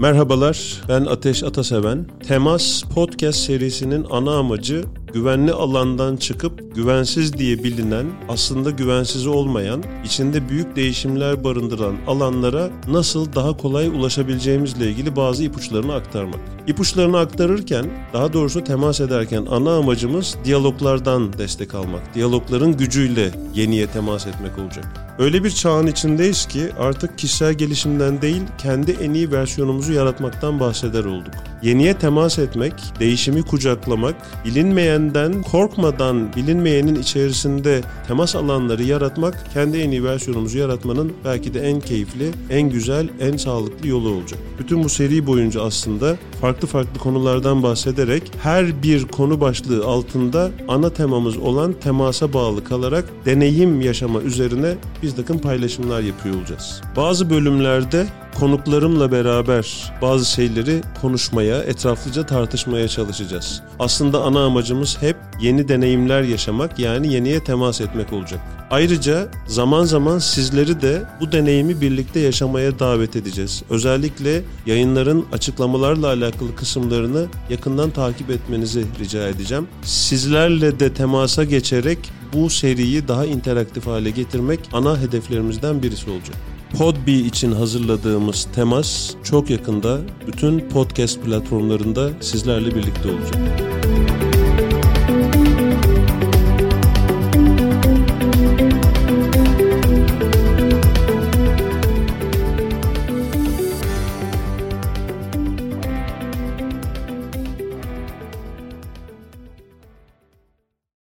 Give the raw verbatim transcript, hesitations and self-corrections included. Merhabalar, ben Ateş Ataseven. Temas Podcast serisinin ana amacı güvenli alandan çıkıp güvensiz diye bilinen, aslında güvensiz olmayan, içinde büyük değişimler barındıran alanlara nasıl daha kolay ulaşabileceğimizle ilgili bazı ipuçlarını aktarmak. İpuçlarını aktarırken, daha doğrusu temas ederken ana amacımız diyaloglardan destek almak. Diyalogların gücüyle yeniye temas etmek olacak. Öyle bir çağın içindeyiz ki artık kişisel gelişimden değil, kendi en iyi versiyonumuzu yaratmaktan bahseder olduk. Yeniye temas etmek, değişimi kucaklamak, bilinmeyenden korkmadan bilinmeyenin içerisinde temas alanları yaratmak, kendi en iyi versiyonumuzu yaratmanın belki de en keyifli, en güzel, en sağlıklı yolu olacak. Bütün bu seri boyunca aslında farklı farklı konulardan bahsederek her bir konu başlığı altında ana temamız olan temasa bağlı kalarak deneyim yaşama üzerine biz takım paylaşımlar yapıyor olacağız. Bazı bölümlerde konuklarımla beraber bazı şeyleri konuşmaya, etraflıca tartışmaya çalışacağız. Aslında ana amacımız hep yeni deneyimler yaşamak, yani yeniye temas etmek olacak. Ayrıca zaman zaman sizleri de bu deneyimi birlikte yaşamaya davet edeceğiz. Özellikle yayınların açıklamalarla alakalı kısımlarını yakından takip etmenizi rica edeceğim. Sizlerle de temasa geçerek bu seriyi daha interaktif hale getirmek ana hedeflerimizden birisi olacak. Podbee için hazırladığımız temas çok yakında bütün podcast platformlarında sizlerle birlikte olacak.